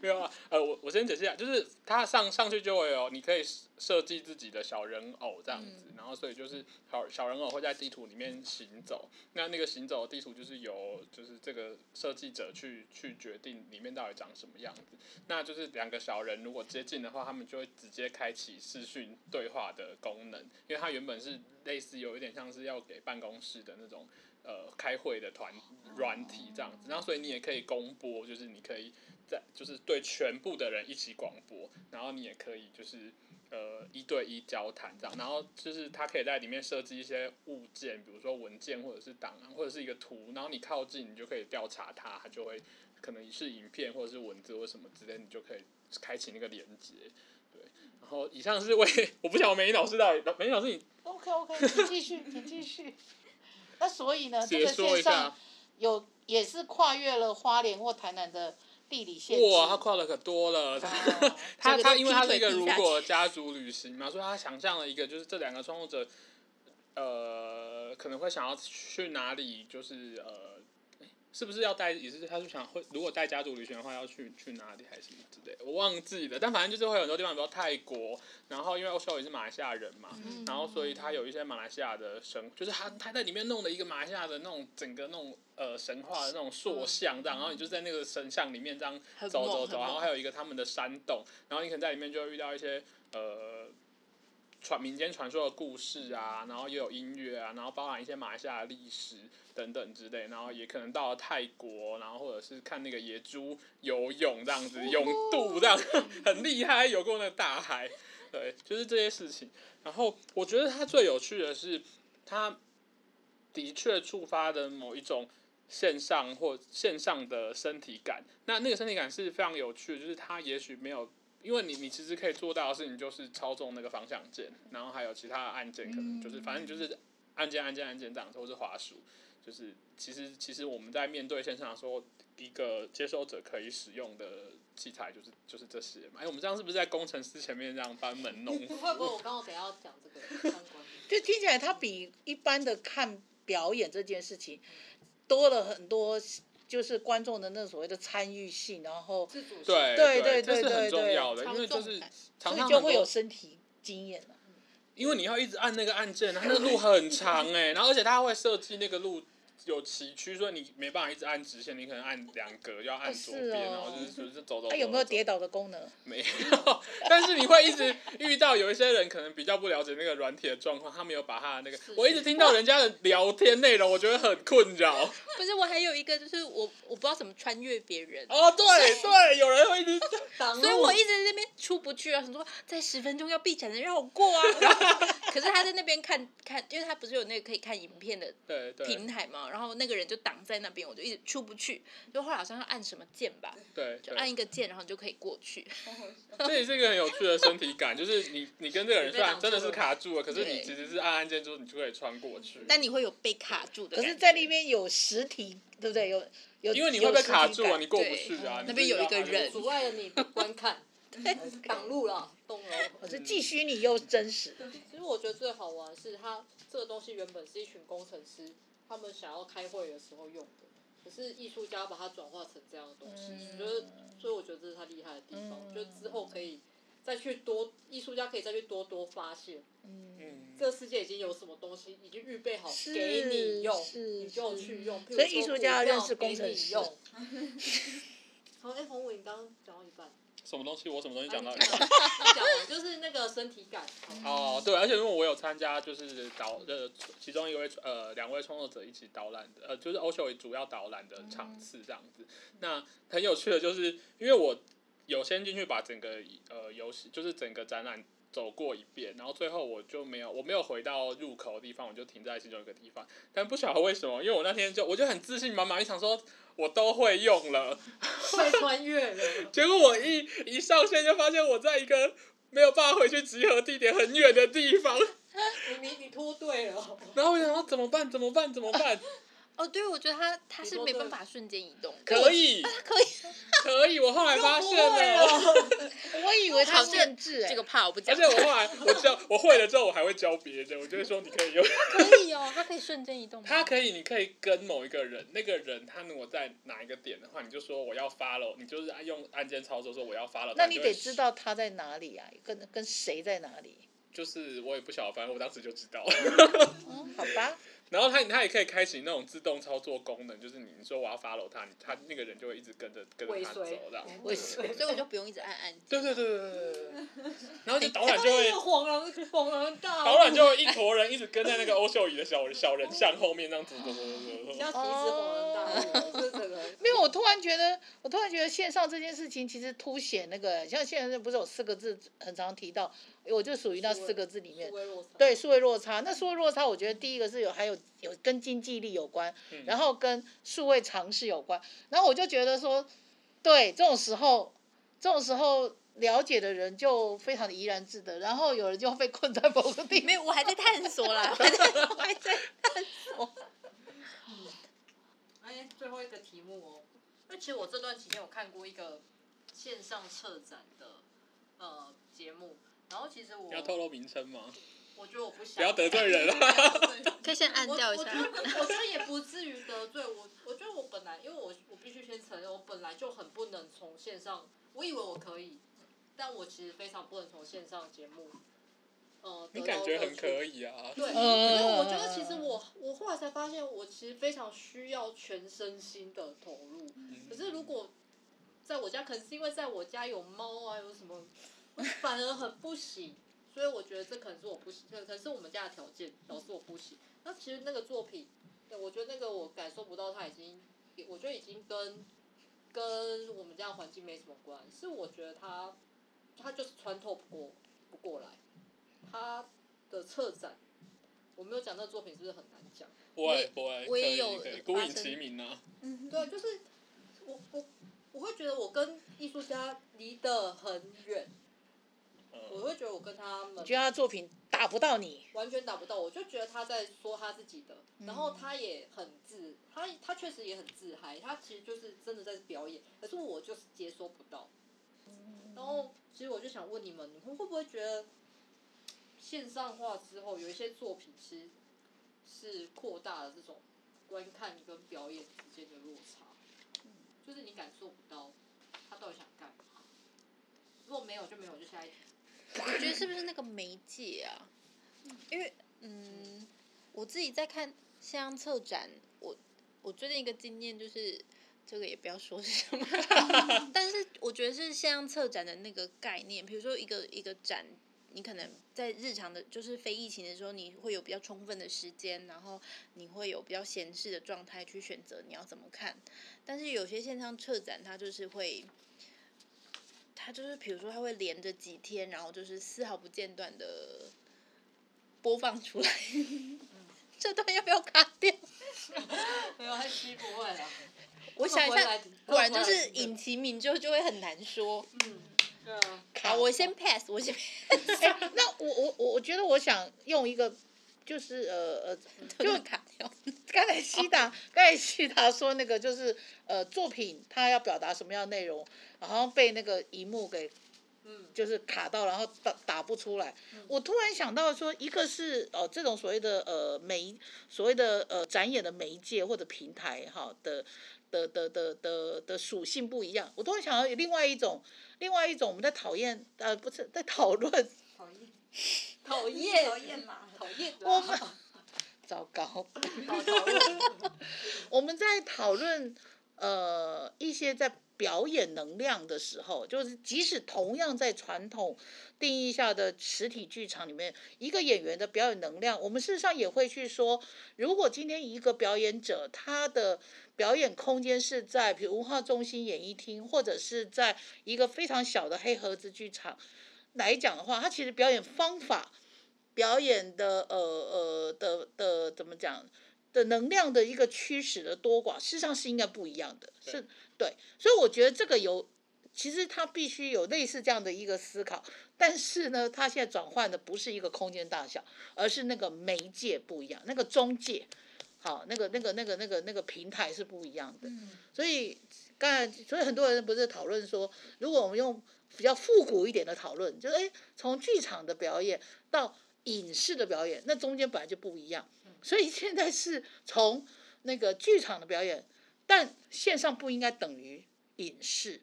没有啊，呃，我我先解释一下，就是他上上去就会有，你可以设计自己的小人偶这样子，嗯、然后所以就是小小人偶会在地图里面行走，那那个行走的地图就是由就是这个设计者去去决定里面到底长什么样子，那就是两个小人如果接近的话，他们就会直接开启视讯对话的功能，因为它原本是类似有一点像是要给办公室的那种。呃，开会的团软体这样子，然后所以你也可以公播，就是你可以在就是对全部的人一起广播，然后你也可以就是呃一对一交谈这样，然后就是它可以在里面设计一些物件，比如说文件或者是档案或者是一个图，然后你靠近你就可以调查它，它就会可能是影片或者是文字或什么之类，你就可以开启那个连接，对。然后以上是为我不晓得美英老师到底，美英老师你 OK OK， 请继续，请继续。那所以呢，这个线上有也是跨越了花莲或台南的地理限制。哇，他跨了可多了。哦、他他因为他是一个如果家族旅行嘛，所以他想象了一个就是这两个创作者，呃，可能会想要去哪里，就是呃。是不是要带？也是他就想会，如果带家族旅行的话，要去去哪里还是什么之类的，我忘记了。但反正就是会有很多地方，比如泰国，然后因为欧秀也是马来西亚人嘛，嗯、然后所以他有一些马来西亚的神，就是他他在里面弄了一个马来西亚的那种整个那种呃神话的那种塑像这样，嗯、然后你就在那个神像里面这样走走走，然后还有一个他们的山洞，然后你可能在里面就会遇到一些呃。传民间传说的故事啊，然后也有音乐啊，然后包含一些马来西亚的历史等等之类，然后也可能到了泰国，然后或者是看那个野猪游泳这样子，泳渡这样很厉害，游过那个大海，对，就是这些事情。然后我觉得它最有趣的是，它的确触发的某一种线上或线上的身体感，那那个身体感是非常有趣的，就是它也许没有。因为你你其实可以做到的事情就是操纵那个方向键，然后还有其他的按键，可能就是反正就是按键按键按键这样子，或是滑鼠，就是其实其实我们在面对线上的时候，一个接收者可以使用的器材就是就是这些嘛。哎，我们这样是不是在工程师前面这样班门弄斧？会不会我刚刚等一下要讲这个相关？就听起来它比一般的看表演这件事情多了很多。就是观众的那所谓的参与性，然后对对对对对，这是很重要的，因为就是常常所以就会有身体经验了。因为你要一直按那个按键，它那个路很长哎、欸，然后而且它会设计那个路有崎岖，所以你没办法一直按直线，你可能按两格，要按左边，哦、然后就是就是走走。它、啊、有没有跌倒的功能？没有，但是你会一直遇到有一些人可能比较不了解那个软体的状况，他没有把他的那个，我一直听到人家的聊天内容，我觉得很困扰。不是，我还有一个就是我我不知道怎么穿越别人。哦，对对，有人会一直挡路，所以我一直在那边出不去啊，想说在十分钟要闭展的让我过啊。可是他在那边看看，因为他不是有那个可以看影片的平台嘛。然后那个人就挡在那边，我就一直出不去。就后来好像要按什么键吧，对，就按一个键，然后你就可以过去。这也是一个很有趣的身体感，就是你你跟这个人虽然真的是卡住了，可是你其实是按按键之后，你就可以穿过去。但你会有被卡住的感觉。可是，在那边有实体，对不对？有有因为你会被卡住啊，你过不去啊。那边有一个人阻碍了你观看，挡路了，动了。我是既虚拟又真实。其实我觉得最好玩是它这个东西原本是一群工程师。他们想要开会的时候用的，可是艺术家把它转化成这样的东西，嗯、就是所以我觉得这是他厉害的地方，嗯、就之后可以再去多艺术家可以再去多多发现，嗯，这个世界已经有什么东西已经预备好给你用，你就去用。所以艺术家要认识工程师。好，哎、欸，洪伟，你刚刚讲到一半。什么东西？我什么东西讲到一半？讲完就是那个身体感。哦，对，而且因为我有参加，就是导呃其中一位呃两位创作者一起导览的，呃就是欧秀主要导览的场次这样子。那很有趣的就是，因为我有先进去把整个呃游戏就是整个展览走过一遍，然后最后我就没有我没有回到入口的地方，我就停在其中一个地方。但不晓得为什么，因为我那天就我就很自信满满，一想说。我都会用了，快穿越了。结果我一一上线就发现我在一个没有办法回去集合地点很远的地方。你你你脱队了。然后我想说怎么办？怎么办？怎么办？哦，对，我觉得他他是没办法瞬间移动。可以。可以。可以，我后来发现了。我以为他限制哎，这个怕我不讲。而且我后来我教我会了之后，我还会教别人，我就会说你可以用。可以哦，他可以瞬间移动。他可以，你可以跟某一个人，那个人他如果在哪一个点的话，你就说我要follow，你就是用按键操作说我要follow。那你得知道他在哪里啊，跟跟谁在哪里。就是我也不晓得，反正我当时就知道了。哦，好吧。然后他他也可以开启那种自动操作功能，就是你说我要 follow 他，他那个人就会一直跟着跟着他走这样。尾随，所以我就不用一直按按。对对对对对。然后就导览就会。恍然恍然大悟。导览就会一坨人一直跟在那个欧秀仪的小小人像后面这样子走走走走。叫其实恍然大悟，这整个。没有，我突然觉得，我突然觉得线上这件事情其实凸显那个，像现在不是有四个字很常提到。我就属于那四个字里面，对，数位落差。那数位落差，我觉得第一个是有，还有有跟经济力有关，嗯、然后跟数位常识有关。然后我就觉得说，对，这种时候，这种时候了解的人就非常的怡然自得，然后有人就被困在某个地方。没有，我还在探索啦，我还在，我还在探索。最后一个题目哦，因为其实我这段期间有看过一个线上策展的呃节目，然后其实我要透露名称吗？我觉得我不想不要得罪人了，可以先按掉一下。我, 我, 我觉得也不至于得罪我。我觉得我本来，因为我我必须先承认，我本来就很不能从线上，我以为我可以，但我其实非常不能从线上节目。呃、你感觉很可以啊？对，因为我觉得其实我我后来才发现，我其实非常需要全身心的投入。嗯、可是如果在我家，可能是因为在我家有猫啊，有什么，我反而很不行。所以我觉得这可能是我不行，可能是我们家的条件导致我不行。那其实那个作品，我觉得那个我感受不到，它已经，我觉得已经跟跟我们家的环境没什么关系。是我觉得它，它就是穿透不过不过来。它的策展，我没有讲那作品是不是很难讲？不会不会，我也有孤影其名啊。嗯，对，就是我我我会觉得我跟艺术家离得很远。我会觉得我跟他们，我觉得他的作品打不到你，完全打不到我，就觉得他在说他自己的，然后他也很自，他他确实也很自嗨，他其实就是真的在表演，可是我就是接收不到。然后其实我就想问你们，你们会不会觉得线上化之后，有一些作品其实是扩大了这种观看跟表演之间的落差，就是你感受不到他到底想干嘛。如果没有就没有，就下一题。我觉得是不是那个媒介啊？因为嗯，我自己在看线上策展，我我最近一个经验就是，这个也不要说是什么，但是我觉得是线上策展的那个概念，比如说一个一个展，你可能在日常的，就是非疫情的时候，你会有比较充分的时间，然后你会有比较闲适的状态去选择你要怎么看，但是有些线上策展它就是会。他就是，比如说，他会连着几天，然后就是丝毫不间断的播放出来。这段要不要卡掉？没有，他吸不会了。我想一下，果然就是影其名就就会很难说。嗯，对啊。好，我先 pass， 我先 pass。哎、欸，那我我我我觉得我想用一个，就是呃呃，就卡掉。刚才西达，刚才西达说那个就是呃作品，他要表达什么样的内容，然后被那个荧幕给，就是卡到，然后打打不出来。我突然想到说，一个是哦、呃、这种所谓的呃媒，所谓的呃展演的媒介或者平台哈的的的的的的属性不一样。我突然想到另外一种，另外一种我们在讨厌呃不是在讨论。讨厌。讨厌。讨厌嘛，讨厌。我们。糟糕我们在讨论呃一些在表演能量的时候，就是即使同样在传统定义下的实体剧场里面，一个演员的表演能量，我们事实上也会去说，如果今天一个表演者他的表演空间是在比如文化中心演艺厅，或者是在一个非常小的黑盒子剧场来讲的话，他其实表演方法表演的呃呃的的怎么讲的能量的一个驱使的多寡，事实上是应该不一样的，对是对，所以我觉得这个有，其实它必须有类似这样的一个思考，但是呢，它现在转换的不是一个空间大小，而是那个媒介不一样，那个中介，好，那个那个那个那个那个平台是不一样的，嗯、所以刚才所以很多人不是讨论说，如果我们用比较复古一点的讨论，就是哎，从剧场的表演到影视的表演，那中间本来就不一样，所以现在是从那个剧场的表演，但线上不应该等于影视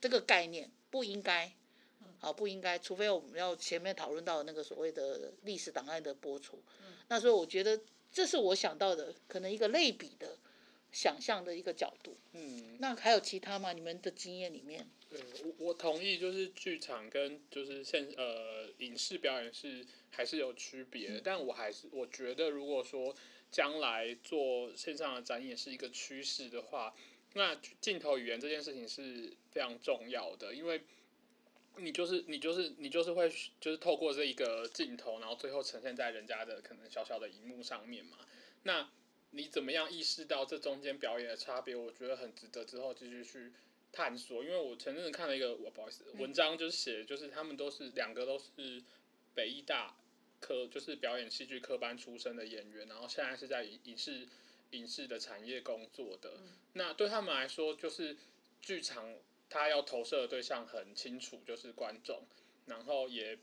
这个概念，不应该，好不应该，除非我们要前面讨论到那个所谓的历史档案的播出，那所以我觉得这是我想到的可能一个类比的想象的一个角度。嗯，那还有其他吗？你们的经验里面？对，我我同意，就是剧场跟就是现呃影视表演是还是有区别的，但我还是我觉得，如果说将来做线上的展演是一个趋势的话，那镜头语言这件事情是非常重要的，因为你就是你就是你就是会就是透过这一个镜头，然后最后呈现在人家的可能小小的荧幕上面嘛，那。你怎么样意识到这中间表演的差别？我觉得很值得之后继续去探索。因为我前阵子看了一个，我不好意思，文章就是写，就是他们都是两个都是北艺大科，就是表演戏剧科班出身的演员，然后现在是在影视影视的产业工作的，嗯、那对他们来说，就是剧场它要投射的对象很清楚，就是观众，然后也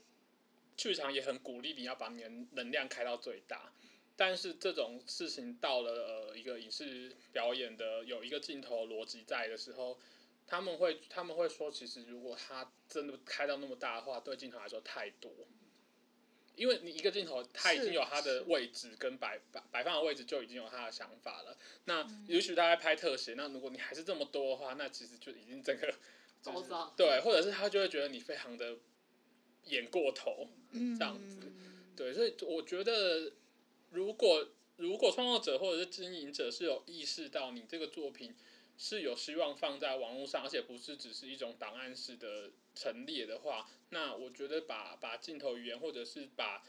剧场也很鼓励你要把你的能量开到最大。但是这种事情到了呃一个影视表演的有一个镜头逻辑在的时候，他们会他们会说，其实如果他真的开到那么大的话，对镜头来说太多，因为你一个镜头他已经有他的位置跟摆摆放的位置就已经有他的想法了。那也许他在拍特写，那如果你还是这么多的话，那其实就已经整个、就是、对，或者是他就会觉得你非常的演过头这样子，对，所以我觉得。如果如果创作者或者是经营者是有意识到你这个作品是有希望放在网络上，而且不是只是一种档案式的陈列的话，那我觉得把把镜头语言或者是把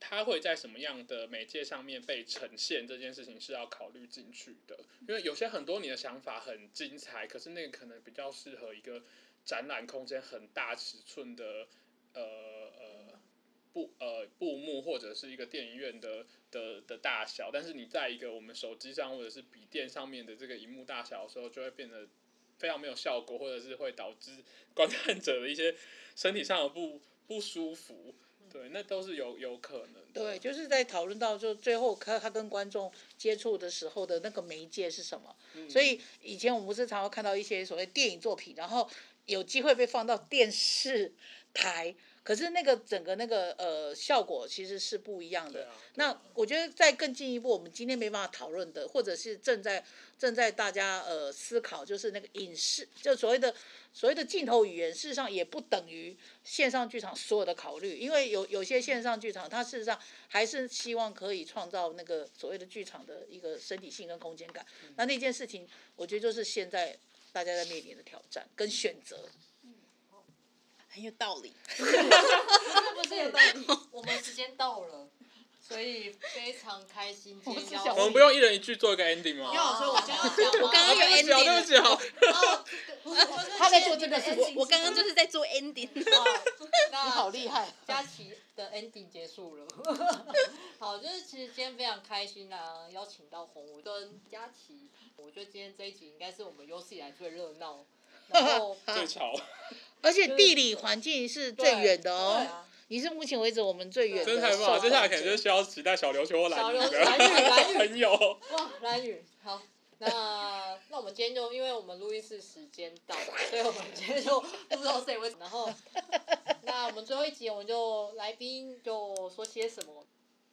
它会在什么样的媒介上面被呈现这件事情是要考虑进去的，因为有些很多你的想法很精彩，可是那个可能比较适合一个展览空间很大尺寸的呃呃。布呃布幕或者是一个电影院的的的大小，但是你在一个我们手机上或者是笔电上面的这个荧幕大小的时候，就会变得非常没有效果，或者是会导致观看者的一些身体上的不不舒服。对，那都是有有可能的。对，就是在讨论到就最后他他跟观众接触的时候的那个媒介是什么。嗯、所以以前我们不是常常看到一些所谓电影作品，然后有机会被放到电视台。可是那个整个那个呃效果其实是不一样的。啊啊、那我觉得再更进一步，我们今天没办法讨论的，或者是正在正在大家呃思考，就是那个影视，就所谓的所谓的镜头语言，事实上也不等于线上剧场所有的考虑，因为有有些线上剧场，它事实上还是希望可以创造那个所谓的剧场的一个身体性跟空间感。嗯、那那件事情，我觉得就是现在大家在面临的挑战跟选择。很有道理，不是有道理。我们时间到了，所以非常开心。今天我们不用一人一句做一个 ending 吗？因为我说我先要讲，我刚刚有 ending， 对不起啊。他在做这个事，我我刚刚就是在做 ending。你好厉害！佳琪的 ending 结束了。好，就是其实今天非常开心啊，邀请到洪武跟佳琪，我觉得今天这一集应该是我们有史以来最热闹，然后最吵。而且地理环境是最远的哦，啊、你是目前为止我们最远的。真太棒了！接下来可能就是需要期待小琉球或蓝屿的朋友。哇，蓝屿好，那那我们今天就因为我们录音室时间到，所以我们今天就录到这里。然后，那我们最后一集我们就来宾就说些什么。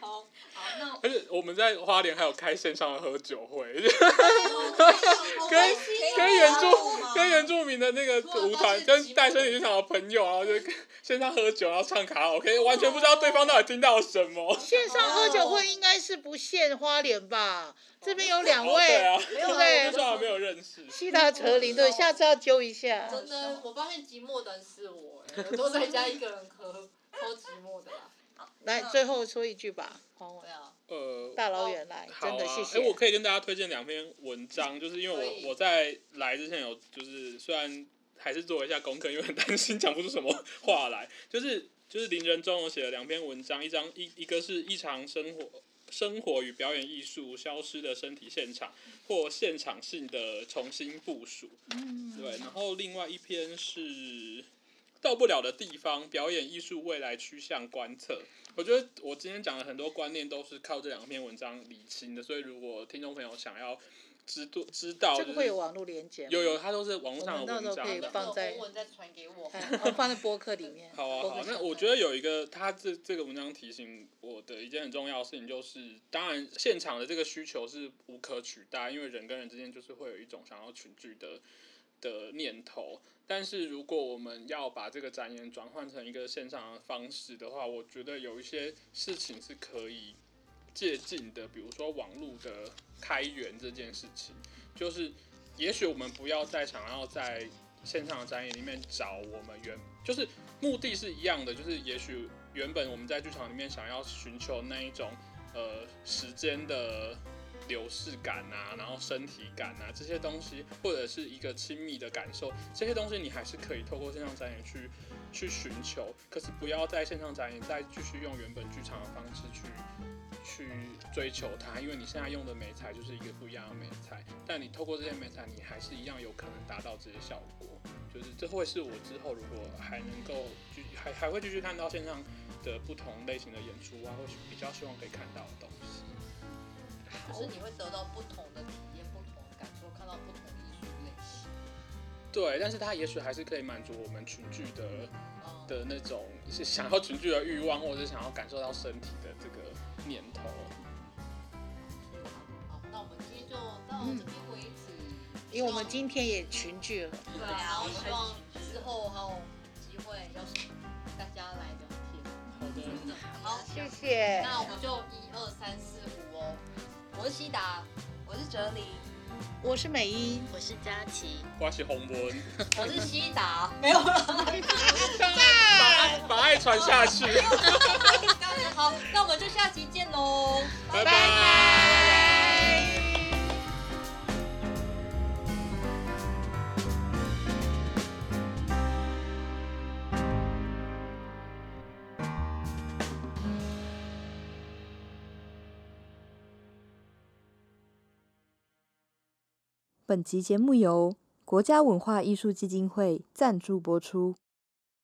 好，好，那。而且我们在花莲还有开线上的喝酒会，跟跟原住跟原住民的那个舞团，跟带身体剧场的朋友，然后就线上喝酒，然后唱卡拉 OK， 完全不知道对方到底听到什么。线上喝酒会应该是不限花莲吧？这边有两位，对不对？多少没有认识。西达哲林，对，下次要揪一下。真的，我发现寂寞的人是我，我都在家一个人喝，超寂寞的啦。来，最后说一句吧，黄文。呃，大老远来，真的谢谢。哎，我可以跟大家推荐两篇文章，就是因为我我在来之前有，就是虽然还是做一下功课，因为很担心讲不出什么话来。就是就是林仁宗有写了两篇文章，一张一一个是《异常生活生活与表演艺术：消失的身体现场或现场性的重新部署》，嗯，对。然后另外一篇是。到不了的地方，表演艺术未来趋向观测。我觉得我今天讲的很多观念都是靠这两篇文章理清的，所以如果听众朋友想要知道，知道这个会有网络连结吗？有有，它都是网络上的文章。我们到时候可以放在文再传给我，我放在播客里面。好啊好，那我觉得有一个，它这这个文章提醒我的一件很重要的事情就是，当然现场的这个需求是无可取代，因为人跟人之间就是会有一种想要群聚的。的念头，但是如果我们要把这个展演转换成一个线上的方式的话，我觉得有一些事情是可以借鉴的，比如说网络的开源这件事情，就是也许我们不要再想要在线上的展演里面找我们原，就是目的是一样的，就是也许原本我们在剧场里面想要寻求那一种呃时间的。流逝感啊，然后身体感啊这些东西，或者是一个亲密的感受，这些东西你还是可以透过线上展演去去寻求，可是不要在线上展演再继续用原本剧场的方式去去追求它，因为你现在用的媒材就是一个不一样的媒材，但你透过这些媒材，你还是一样有可能达到这些效果。就是这会是我之后如果还能够还还会继续看到线上的不同类型的演出啊，或许比较希望可以看到的东西。就是你会得到不同的体验、不同的感受，看到不同的艺术类型。对，但是它也许还是可以满足我们群聚的、嗯、的那种是想要群聚的欲望，或者是想要感受到身体的这个念头。好，那我们今天就到这边为止。因为我们今天也群聚了，对啊，然后希望之后还有机会邀请大家来聊天。好的，好，谢谢。那我们就一二三四五哦。我是西达，我是哲琳，我是美依，我是佳琪，我是洪文，我是西达，没有了，把把爱传下去。好，那我们就下期见喽，拜拜。本集节目由国家文化艺术基金会赞助播出。